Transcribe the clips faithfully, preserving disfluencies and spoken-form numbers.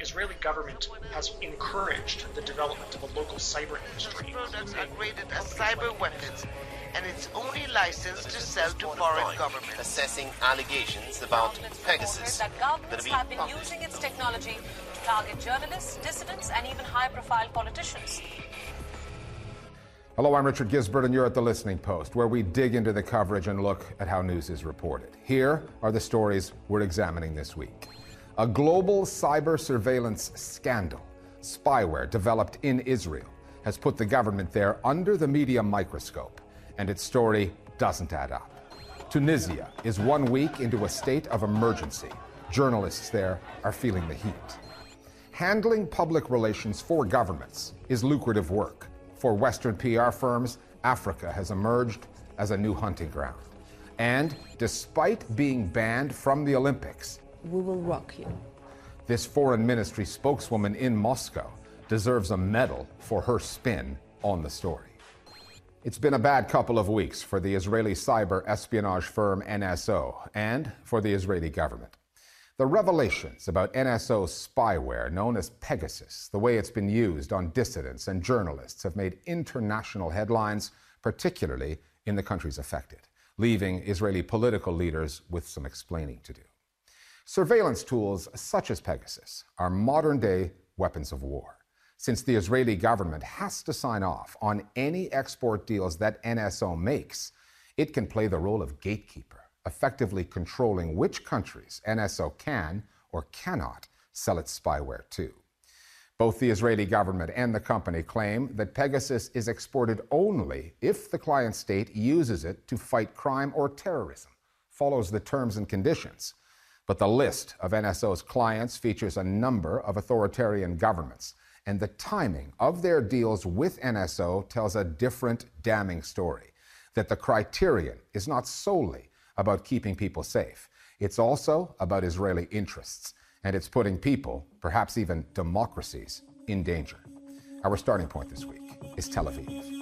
Israeli government has encouraged the development of a local cyber industry. Products are graded as cyber weapons, and it's only licensed to sell to foreign governments. Assessing allegations about Pegasus. That governments have been using its technology to target journalists, dissidents, and even high-profile politicians. Hello, I'm Richard Gizbert, and you're at The Listening Post, where we dig into the coverage and look at how news is reported. Here are the stories we're examining this week. A global cyber surveillance scandal, spyware developed in Israel, has put the government there under the media microscope, and its story doesn't add up. Tunisia is one week into a state of emergency. Journalists there are feeling the heat. Handling public relations for governments is lucrative work. For Western P R firms, Africa has emerged as a new hunting ground. And despite being banned from the Olympics, we will rock you. This foreign ministry spokeswoman in Moscow deserves a medal for her spin on the story. It's been a bad couple of weeks for the Israeli cyber espionage firm N S O and for the Israeli government. The revelations about N S O's spyware known as Pegasus, the way it's been used on dissidents and journalists, have made international headlines, particularly in the countries affected, leaving Israeli political leaders with some explaining to do. Surveillance tools such as Pegasus are modern-day weapons of war. Since the Israeli government has to sign off on any export deals that N S O makes, it can play the role of gatekeeper, effectively controlling which countries N S O can or cannot sell its spyware to. Both the Israeli government and the company claim that Pegasus is exported only if the client state uses it to fight crime or terrorism, follows the terms and conditions. But the list of N S O's clients features a number of authoritarian governments, and the timing of their deals with N S O tells a different damning story, that the criterion is not solely about keeping people safe. It's also about Israeli interests, and it's putting people, perhaps even democracies, in danger. Our starting point this week is Tel Aviv.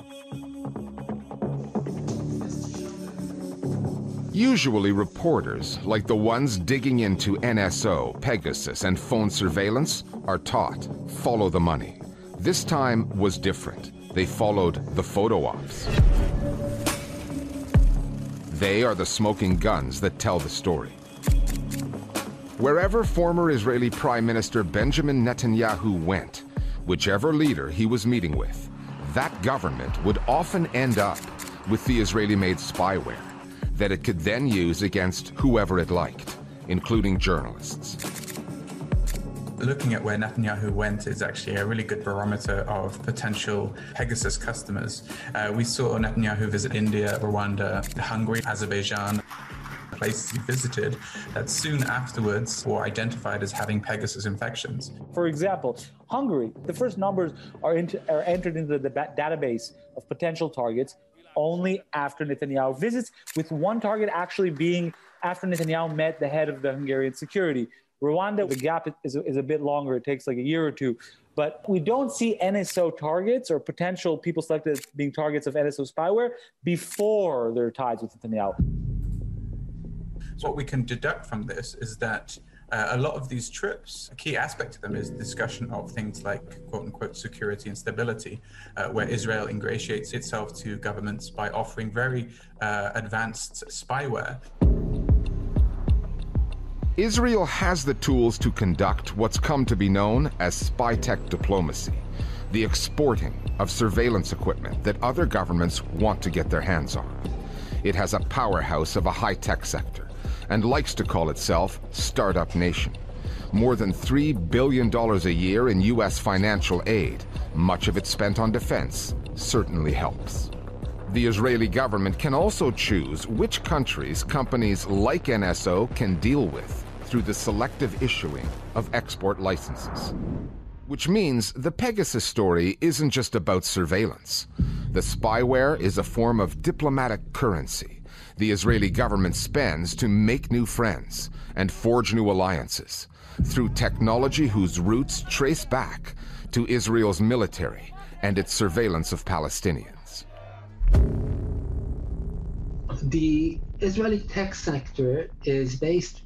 Usually reporters, like the ones digging into N S O, Pegasus, and phone surveillance, are taught, follow the money. This time was different. They followed the photo ops. They are the smoking guns that tell the story. Wherever former Israeli Prime Minister Benjamin Netanyahu went, whichever leader he was meeting with, that government would often end up with the Israeli-made spyware that it could then use against whoever it liked, including journalists. Looking at where Netanyahu went is actually a really good barometer of potential Pegasus customers. Uh, we saw Netanyahu visit India, Rwanda, Hungary, Azerbaijan, places he visited that soon afterwards were identified as having Pegasus infections. For example, Hungary, the first numbers are, into, are entered into the database of potential targets only after Netanyahu visits, with one target actually being after Netanyahu met the head of the Hungarian security. Rwanda, the gap is, is a bit longer. It takes like a year or two. But we don't see N S O targets or potential people selected as being targets of N S O spyware before their ties with Netanyahu. So what we can deduct from this is that Uh, a lot of these trips, a key aspect to them is discussion of things like, quote unquote, security and stability, uh, where Israel ingratiates itself to governments by offering very uh, advanced spyware. Israel has the tools to conduct what's come to be known as spy tech diplomacy, the exporting of surveillance equipment that other governments want to get their hands on. It has a powerhouse of a high-tech sector and likes to call itself Startup Nation. More than three billion dollars a year in U S financial aid, much of it spent on defense, certainly helps. The Israeli government can also choose which countries companies like N S O can deal with through the selective issuing of export licenses. Which means the Pegasus story isn't just about surveillance. The spyware is a form of diplomatic currency the Israeli government spends to make new friends and forge new alliances through technology whose roots trace back to Israel's military and its surveillance of Palestinians. The Israeli tech sector is based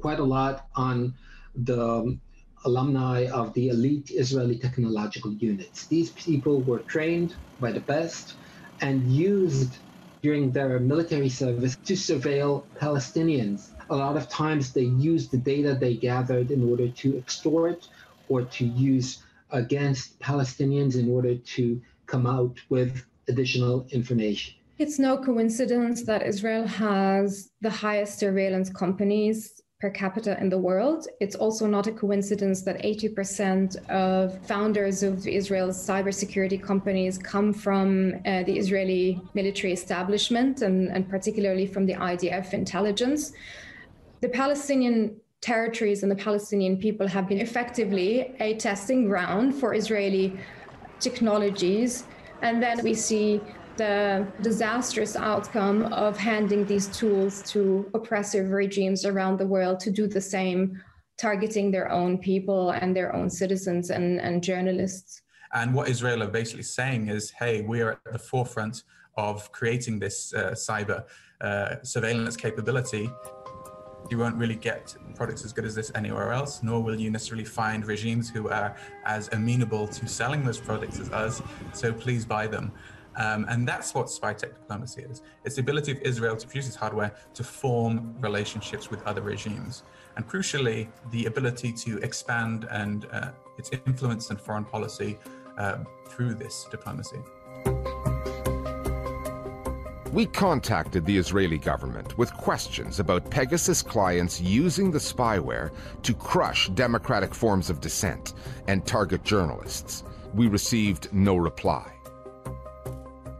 quite a lot on the alumni of the elite Israeli technological units. These people were trained by the best and used during their military service to surveil Palestinians. A lot of times they used the data they gathered in order to extort or to use against Palestinians in order to come out with additional information. It's no coincidence that Israel has the highest surveillance companies per capita in the world. It's also not a coincidence that eighty percent of founders of Israel's cybersecurity companies come from uh, the Israeli military establishment and, and particularly from the I D F intelligence. The Palestinian territories and the Palestinian people have been effectively a testing ground for Israeli technologies. And then we see the disastrous outcome of handing these tools to oppressive regimes around the world to do the same, targeting their own people and their own citizens and, and journalists. And what Israel are basically saying is, hey, we are at the forefront of creating this uh, cyber uh, surveillance capability. You won't really get products as good as this anywhere else, nor will you necessarily find regimes who are as amenable to selling those products as us, so please buy them. Um, and that's what spy tech diplomacy is. It's the ability of Israel to produce its hardware to form relationships with other regimes. And crucially, the ability to expand and uh, its influence in foreign policy uh, through this diplomacy. We contacted the Israeli government with questions about Pegasus clients using the spyware to crush democratic forms of dissent and target journalists. We received no reply.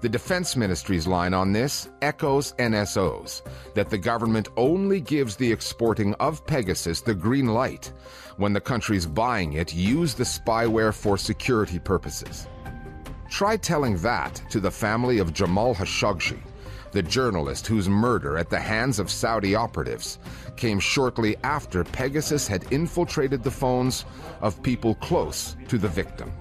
The Defense Ministry's line on this echoes N S O's, that the government only gives the exporting of Pegasus the green light when the countries buying it use the spyware for security purposes. Try telling that to the family of Jamal Khashoggi, the journalist whose murder at the hands of Saudi operatives came shortly after Pegasus had infiltrated the phones of people close to the victim.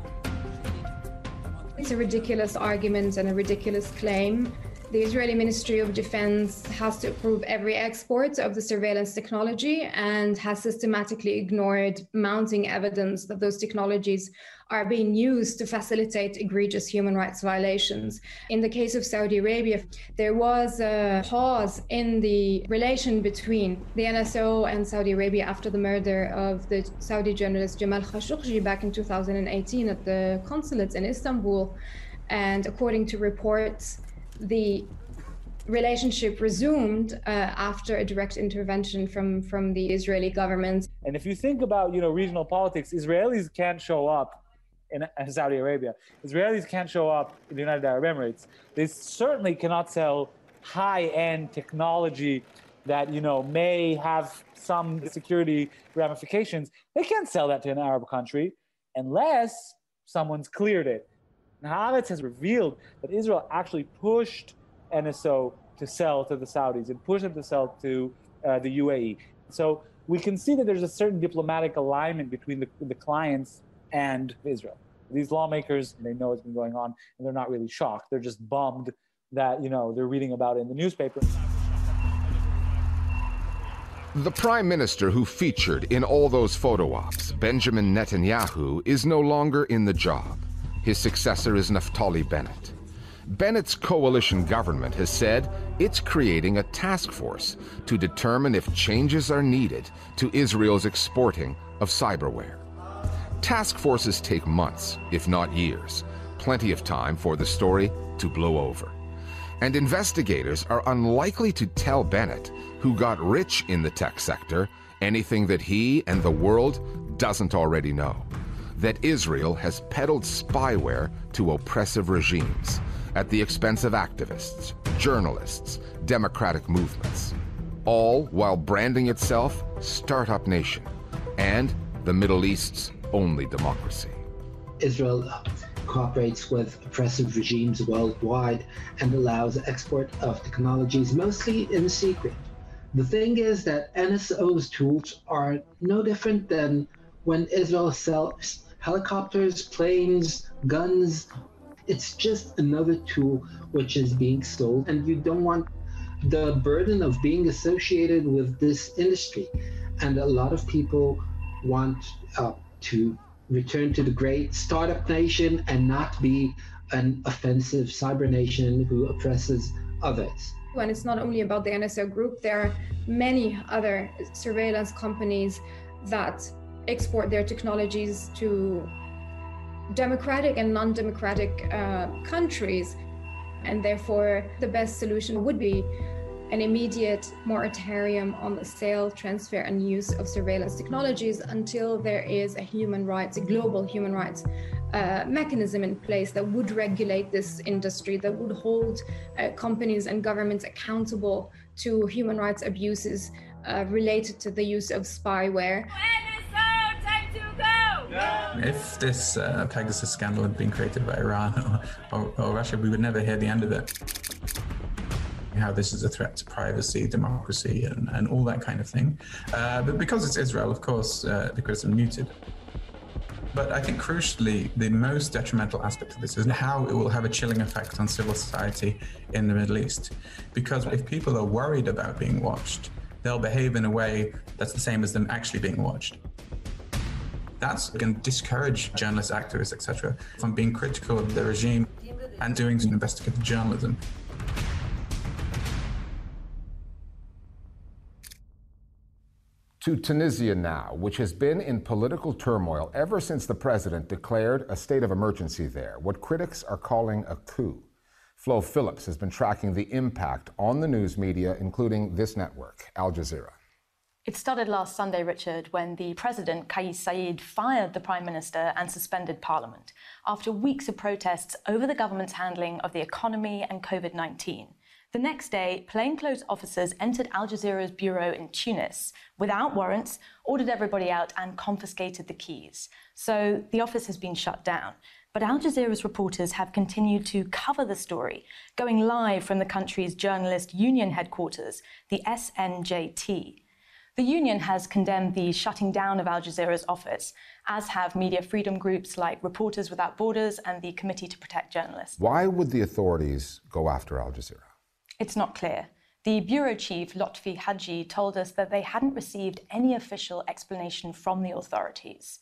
It's a ridiculous argument and a ridiculous claim. The Israeli Ministry of Defense has to approve every export of the surveillance technology and has systematically ignored mounting evidence that those technologies are being used to facilitate egregious human rights violations. In the case of Saudi Arabia, there was a pause in the relation between the N S O and Saudi Arabia after the murder of the Saudi journalist Jamal Khashoggi back in two thousand eighteen at the consulates in Istanbul. And according to reports, the relationship resumed uh, after a direct intervention from, from the Israeli government. And if you think about, you know, regional politics, Israelis can't show up in Saudi Arabia. Israelis can't show up in the United Arab Emirates. They certainly cannot sell high-end technology that, you know, may have some security ramifications. They can't sell that to an Arab country unless someone's cleared it. And Haaretz has revealed that Israel actually pushed N S O to sell to the Saudis and pushed them to sell to uh, the U A E. So we can see that there's a certain diplomatic alignment between the, the clients and Israel. These lawmakers, they know what's been going on, and they're not really shocked. They're just bummed that, you know, they're reading about it in the newspaper. The prime minister who featured in all those photo ops, Benjamin Netanyahu, is no longer in the job. His successor is Naftali Bennett. Bennett's coalition government has said it's creating a task force to determine if changes are needed to Israel's exporting of cyberware. Task forces take months, if not years, plenty of time for the story to blow over. And investigators are unlikely to tell Bennett, who got rich in the tech sector, anything that he and the world doesn't already know, that Israel has peddled spyware to oppressive regimes at the expense of activists, journalists, democratic movements, all while branding itself Startup Nation and the Middle East's only democracy. Israel cooperates with oppressive regimes worldwide and allows export of technologies mostly in secret. The thing is that N S O's tools are no different than when Israel sells helicopters, planes, guns. It's just another tool which is being sold, and you don't want the burden of being associated with this industry. And a lot of people want uh, to return to the great startup nation and not be an offensive cyber nation who oppresses others. And it's not only about the N S O group, there are many other surveillance companies that export their technologies to democratic and non-democratic uh, countries. And therefore, the best solution would be an immediate moratorium on the sale, transfer, and use of surveillance technologies until there is a human rights, a global human rights uh, mechanism in place that would regulate this industry, that would hold uh, companies and governments accountable to human rights abuses uh, related to the use of spyware. N S O, time to go! Yeah. If this uh, Pegasus scandal had been created by Iran or, or, or Russia, we would never hear the end of it. How this is a threat to privacy, democracy, and, and all that kind of thing. Uh, but because it's Israel, of course, uh, the criticism muted. But I think crucially, the most detrimental aspect of this is how it will have a chilling effect on civil society in the Middle East. Because if people are worried about being watched, they'll behave in a way that's the same as them actually being watched. That's going to discourage journalists, activists, et cetera, from being critical of the regime and doing some investigative journalism. To Tunisia now, which has been in political turmoil ever since the president declared a state of emergency there, what critics are calling a coup. Flo Phillips has been tracking the impact on the news media, including this network, Al Jazeera. It started last Sunday, Richard, when the president, Kais Saied, fired the prime minister and suspended parliament after weeks of protests over the government's handling of the economy and COVID nineteen. The next day, plainclothes officers entered Al Jazeera's bureau in Tunis without warrants, ordered everybody out and confiscated the keys. So the office has been shut down. But Al Jazeera's reporters have continued to cover the story, going live from the country's journalist union headquarters, the S N J T. The union has condemned the shutting down of Al Jazeera's office, as have media freedom groups like Reporters Without Borders and the Committee to Protect Journalists. Why would the authorities go after Al Jazeera? It's not clear. The bureau chief, Lotfi Hadji, told us that they hadn't received any official explanation from the authorities.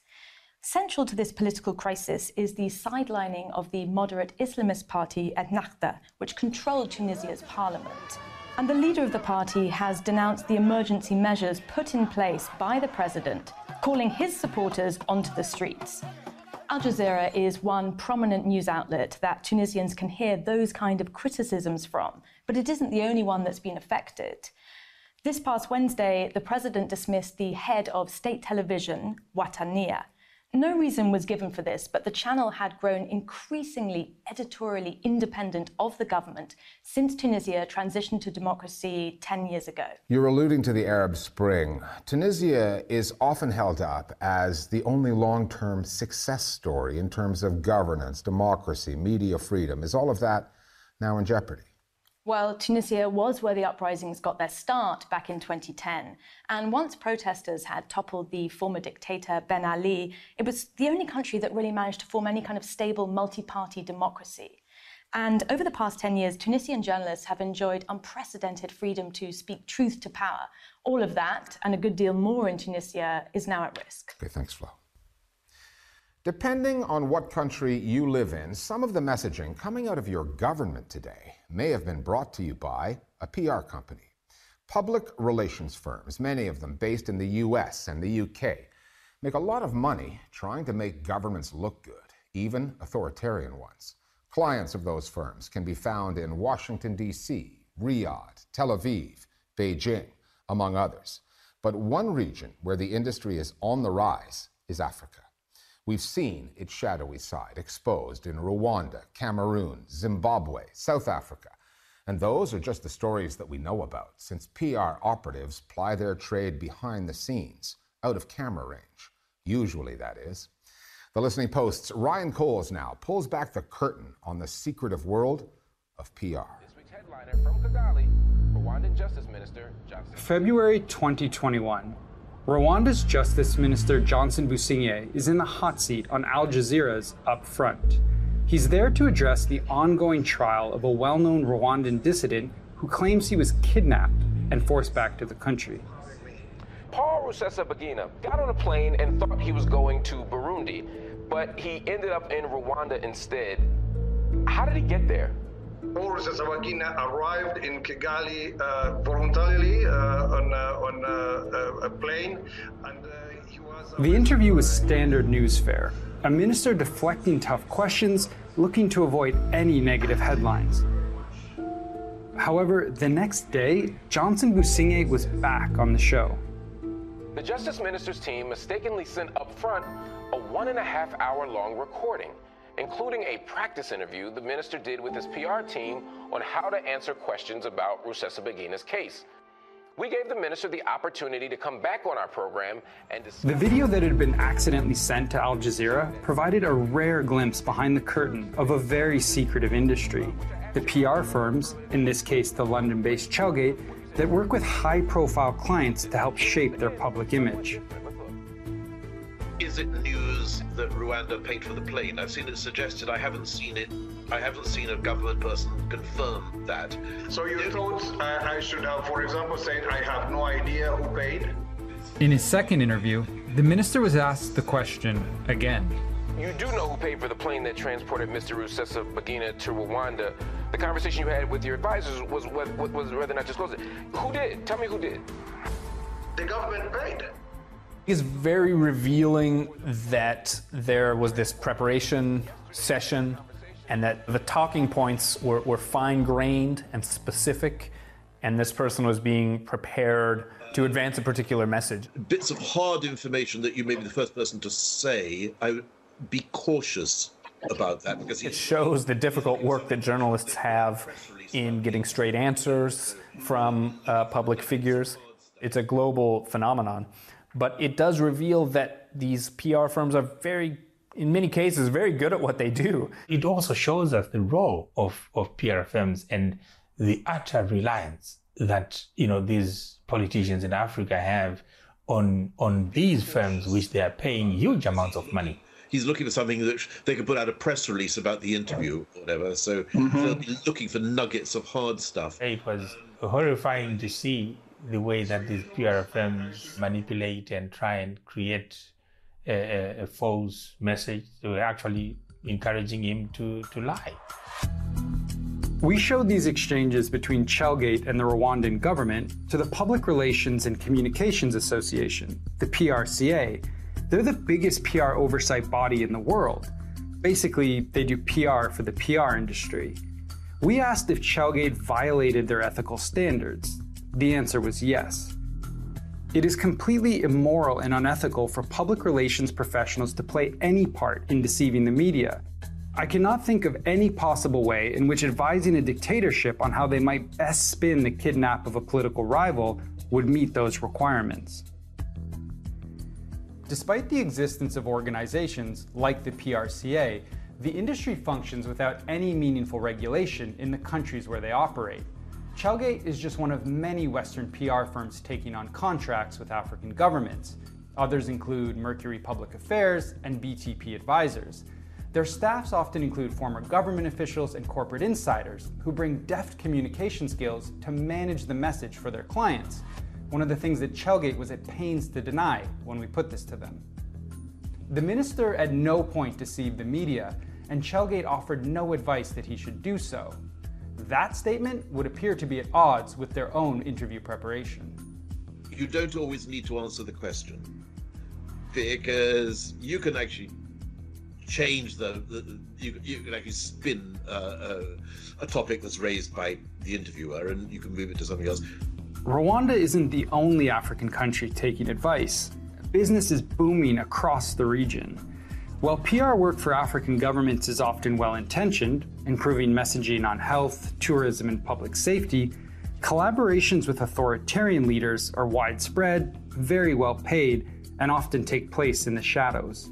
Central to this political crisis is the sidelining of the moderate Islamist party Ennahda, which controlled Tunisia's parliament. And the leader of the party has denounced the emergency measures put in place by the president, calling his supporters onto the streets. Al Jazeera is one prominent news outlet that Tunisians can hear those kind of criticisms from, but it isn't the only one that's been affected. This past Wednesday, the president dismissed the head of state television, Watania. No reason was given for this, but the channel had grown increasingly editorially independent of the government since Tunisia transitioned to democracy ten years ago. You're alluding to the Arab Spring. Tunisia is often held up as the only long-term success story in terms of governance, democracy, media freedom. Is all of that now in jeopardy? Well, Tunisia was where the uprisings got their start back in twenty ten. And once protesters had toppled the former dictator Ben Ali, it was the only country that really managed to form any kind of stable multi-party democracy. And over the past ten years, Tunisian journalists have enjoyed unprecedented freedom to speak truth to power. All of that, and a good deal more in Tunisia, is now at risk. Okay, thanks, Flo. Depending on what country you live in, some of the messaging coming out of your government today may have been brought to you by a P R company. Public relations firms, many of them based in the U S and the U K, make a lot of money trying to make governments look good, even authoritarian ones. Clients of those firms can be found in Washington, D C, Riyadh, Tel Aviv, Beijing, among others. But one region where the industry is on the rise is Africa. We've seen its shadowy side exposed in Rwanda, Cameroon, Zimbabwe, South Africa. And those are just the stories that we know about, since P R operatives ply their trade behind the scenes, out of camera range. Usually, that is. The Listening Post's Ryan Coles now pulls back the curtain on the secretive world of P R. This week's headliner from Kigali, Rwandan Justice Minister Jackson. February twenty twenty-one. Rwanda's Justice Minister Jackson Busingye is in the hot seat on Al Jazeera's Up Front. He's there to address the ongoing trial of a well-known Rwandan dissident who claims he was kidnapped and forced back to the country. Paul Rusesabagina got on a plane and thought he was going to Burundi, but he ended up in Rwanda instead. How did he get there? Paul Rusesabagina arrived in Kigali uh, voluntarily uh, on, uh, on uh, a plane. And, uh, he was the interview was standard newsfare. A minister deflecting tough questions, looking to avoid any negative headlines. However, the next day, Jackson Busingye was back on the show. The Justice Minister's team mistakenly sent up front a one and a half hour long recording, including a practice interview the minister did with his P R team on how to answer questions about Rusesabagina's case. We gave the minister the opportunity to come back on our program and discuss. The video that had been accidentally sent to Al Jazeera provided a rare glimpse behind the curtain of a very secretive industry. The P R firms, in this case the London-based Chelgate, that work with high-profile clients to help shape their public image. Is it news that Rwanda paid for the plane? I've seen it suggested. I haven't seen it. I haven't seen a government person confirm that. So you it, thought uh, I should have, for example, said I have no idea who paid? In his second interview, the minister was asked the question again. You do know who paid for the plane that transported Mister Rusesabagina to Rwanda. The conversation you had with your advisors was, was, was whether or not disclose it. Who did? Tell me who did. The government paid. It's very revealing that there was this preparation session and that the talking points were, were fine-grained and specific, and this person was being prepared to advance a particular message. Bits of hard information that you may be the first person to say, I would be cautious about that. Because it shows the difficult work that journalists have in getting straight answers from uh, public figures. It's a global phenomenon. But it does reveal that these P R firms are very, in many cases, very good at what they do. It also shows us the role of, of P R firms and the utter reliance that, you know, these politicians in Africa have on, on these firms, which they are paying huge amounts of money. He's looking for something that they could put out a press release about the interview or whatever. So mm-hmm. they'll be looking for nuggets of hard stuff. It was horrifying to see the way that these P R firms manipulate and try and create a, a false message. They were actually encouraging him to, to lie. We showed these exchanges between Chelgate and the Rwandan government to the Public Relations and Communications Association, the P R C A. They're the biggest P R oversight body in the world. Basically, they do P R for the P R industry. We asked if Chelgate violated their ethical standards. The answer was yes. It is completely immoral and unethical for public relations professionals to play any part in deceiving the media. I cannot think of any possible way in which advising a dictatorship on how they might best spin the kidnap of a political rival would meet those requirements. Despite the existence of organizations like the P R C A, the industry functions without any meaningful regulation in the countries where they operate. Chelgate is just one of many Western P R firms taking on contracts with African governments. Others include Mercury Public Affairs and B T P Advisors. Their staffs often include former government officials and corporate insiders who bring deft communication skills to manage the message for their clients. One of the things that Chelgate was at pains to deny when we put this to them. The minister at no point deceived the media, and Chelgate offered no advice that he should do so. That statement would appear to be at odds with their own interview preparation. You don't always need to answer the question, because you can actually change the, the you, you can actually spin uh, uh, a topic that's raised by the interviewer, and you can move it to something else. Rwanda isn't the only African country taking advice. Business is booming across the region. While P R work for African governments is often well-intentioned, improving messaging on health, tourism, and public safety, collaborations with authoritarian leaders are widespread, very well-paid, and often take place in the shadows.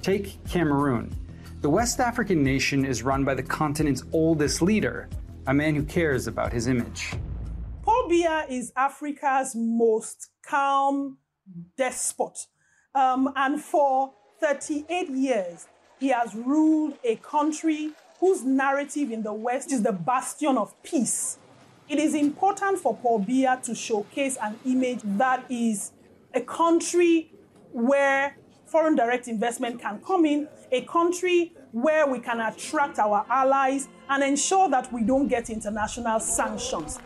Take Cameroon. The West African nation is run by the continent's oldest leader, a man who cares about his image. Paul Biya is Africa's most calm despot, um, and for thirty-eight years, he has ruled a country whose narrative in the West is the bastion of peace. It is important for Paul Biya to showcase an image that is a country where foreign direct investment can come in, a country where we can attract our allies and ensure that we don't get international sanctions.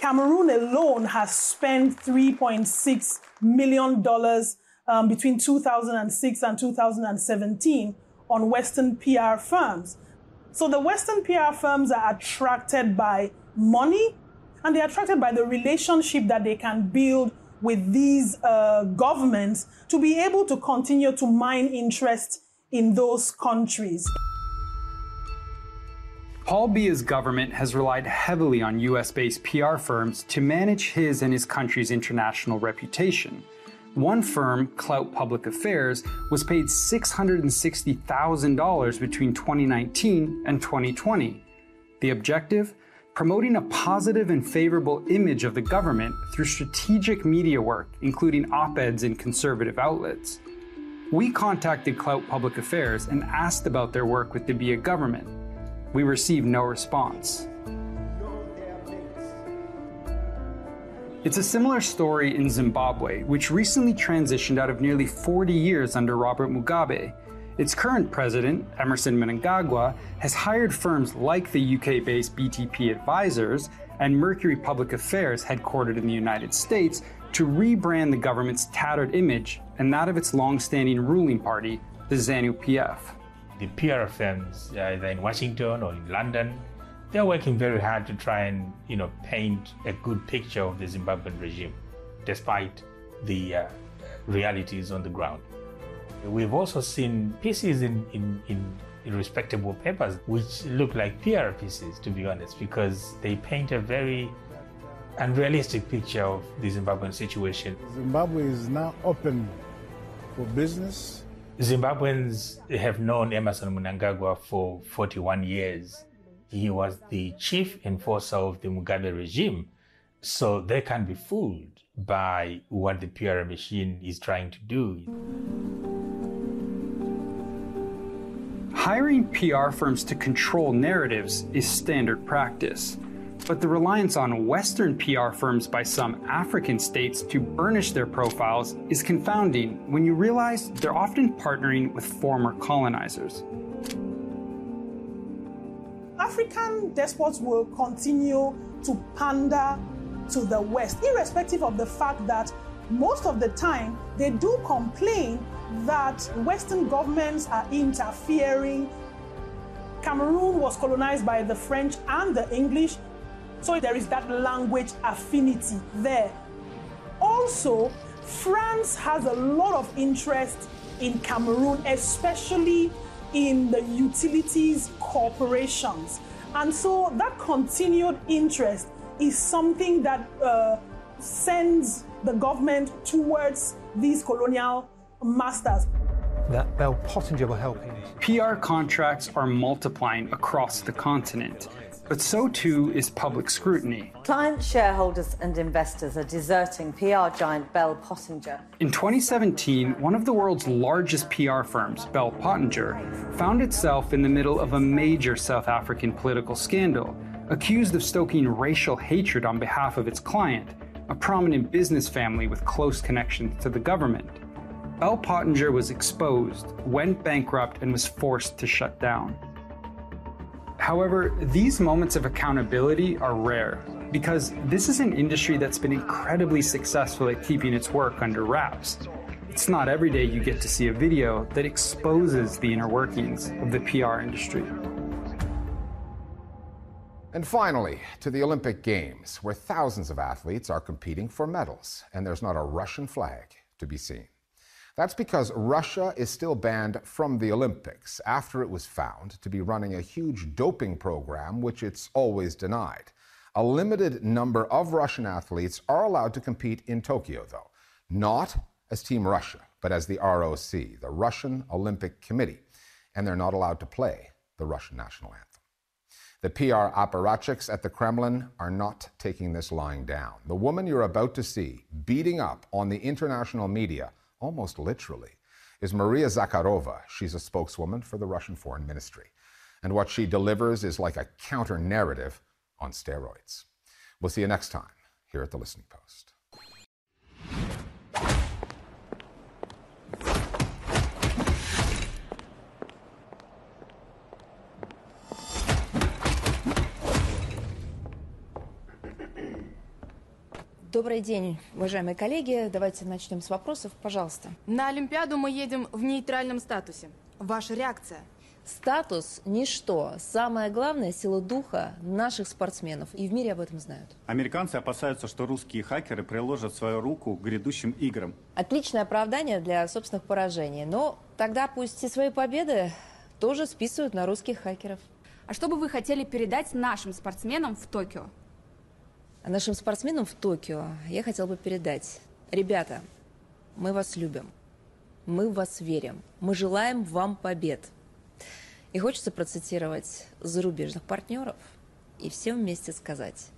Cameroon alone has spent three point six million dollars um, between two thousand six and two thousand seventeen on Western P R firms. So the Western P R firms are attracted by money, and they're attracted by the relationship that they can build with these uh, governments to be able to continue to mine interest in those countries. Paul Biya's government has relied heavily on U S-based P R firms to manage his and his country's international reputation. One firm, Clout Public Affairs, was paid six hundred sixty thousand dollars between twenty nineteen and twenty twenty. The objective? Promoting a positive and favorable image of the government through strategic media work, including op-eds in conservative outlets. We contacted Clout Public Affairs and asked about their work with the Biya government. We received no response. It's a similar story in Zimbabwe, which recently transitioned out of nearly forty years under Robert Mugabe. Its current president, Emmerson Mnangagwa, has hired firms like the U K-based B T P Advisors and Mercury Public Affairs, headquartered in the United States, to rebrand the government's tattered image and that of its long-standing ruling party, the ZANU-P F. The P R firms, either in Washington or in London, they're working very hard to try and, you know, paint a good picture of the Zimbabwean regime, despite the uh, realities on the ground. We've also seen pieces in, in, in respectable papers which look like P R pieces, to be honest, because they paint a very unrealistic picture of the Zimbabwean situation. Zimbabwe is now open for business. Zimbabweans have known Emmerson Mnangagwa for forty-one years. He was the chief enforcer of the Mugabe regime, so they can't be fooled by what the P R machine is trying to do. Hiring P R firms to control narratives is standard practice, but the reliance on Western P R firms by some African states to burnish their profiles is confounding when you realize they're often partnering with former colonizers. African despots will continue to pander to the West, irrespective of the fact that most of the time they do complain that Western governments are interfering. Cameroon was colonized by the French and the English, so there is that language affinity there. Also, France has a lot of interest in Cameroon, especially in the utilities corporations. And so that continued interest is something that uh, sends the government towards these colonial masters. That Bell Pottinger will help him. P R contracts are multiplying across the continent, but so too is public scrutiny. Client shareholders and investors are deserting P R giant Bell Pottinger. In twenty seventeen, one of the world's largest P R firms, Bell Pottinger, found itself in the middle of a major South African political scandal, accused of stoking racial hatred on behalf of its client, a prominent business family with close connections to the government. Bell Pottinger was exposed, went bankrupt, and was forced to shut down. However, these moments of accountability are rare, because this is an industry that's been incredibly successful at keeping its work under wraps. It's not every day you get to see a video that exposes the inner workings of the P R industry. And finally, to the Olympic Games, where thousands of athletes are competing for medals, and there's not a Russian flag to be seen. That's because Russia is still banned from the Olympics after it was found to be running a huge doping program, which it's always denied. A limited number of Russian athletes are allowed to compete in Tokyo, though, not as Team Russia, but as the R O C, the Russian Olympic Committee, and they're not allowed to play the Russian national anthem. The P R apparatchiks at the Kremlin are not taking this lying down. The woman you're about to see beating up on the international media, almost literally, is Maria Zakharova. She's a spokeswoman for the Russian Foreign Ministry. And what she delivers is like a counter-narrative on steroids. We'll see you next time here at The Listening Post. Добрый день, уважаемые коллеги. Давайте начнем с вопросов, пожалуйста. На Олимпиаду мы едем в нейтральном статусе. Ваша реакция? Статус – ничто. Самое главное – сила духа наших спортсменов. И в мире об этом знают. Американцы опасаются, что русские хакеры приложат свою руку к грядущим играм. Отличное оправдание для собственных поражений. Но тогда пусть и свои победы тоже списывают на русских хакеров. А что бы вы хотели передать нашим спортсменам в Токио? А нашим спортсменам в Токио я хотела бы передать. Ребята, мы вас любим. Мы в вас верим. Мы желаем вам побед. И хочется процитировать зарубежных партнеров и всем вместе сказать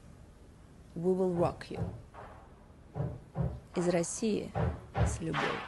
«We will rock you». Из России с любовью.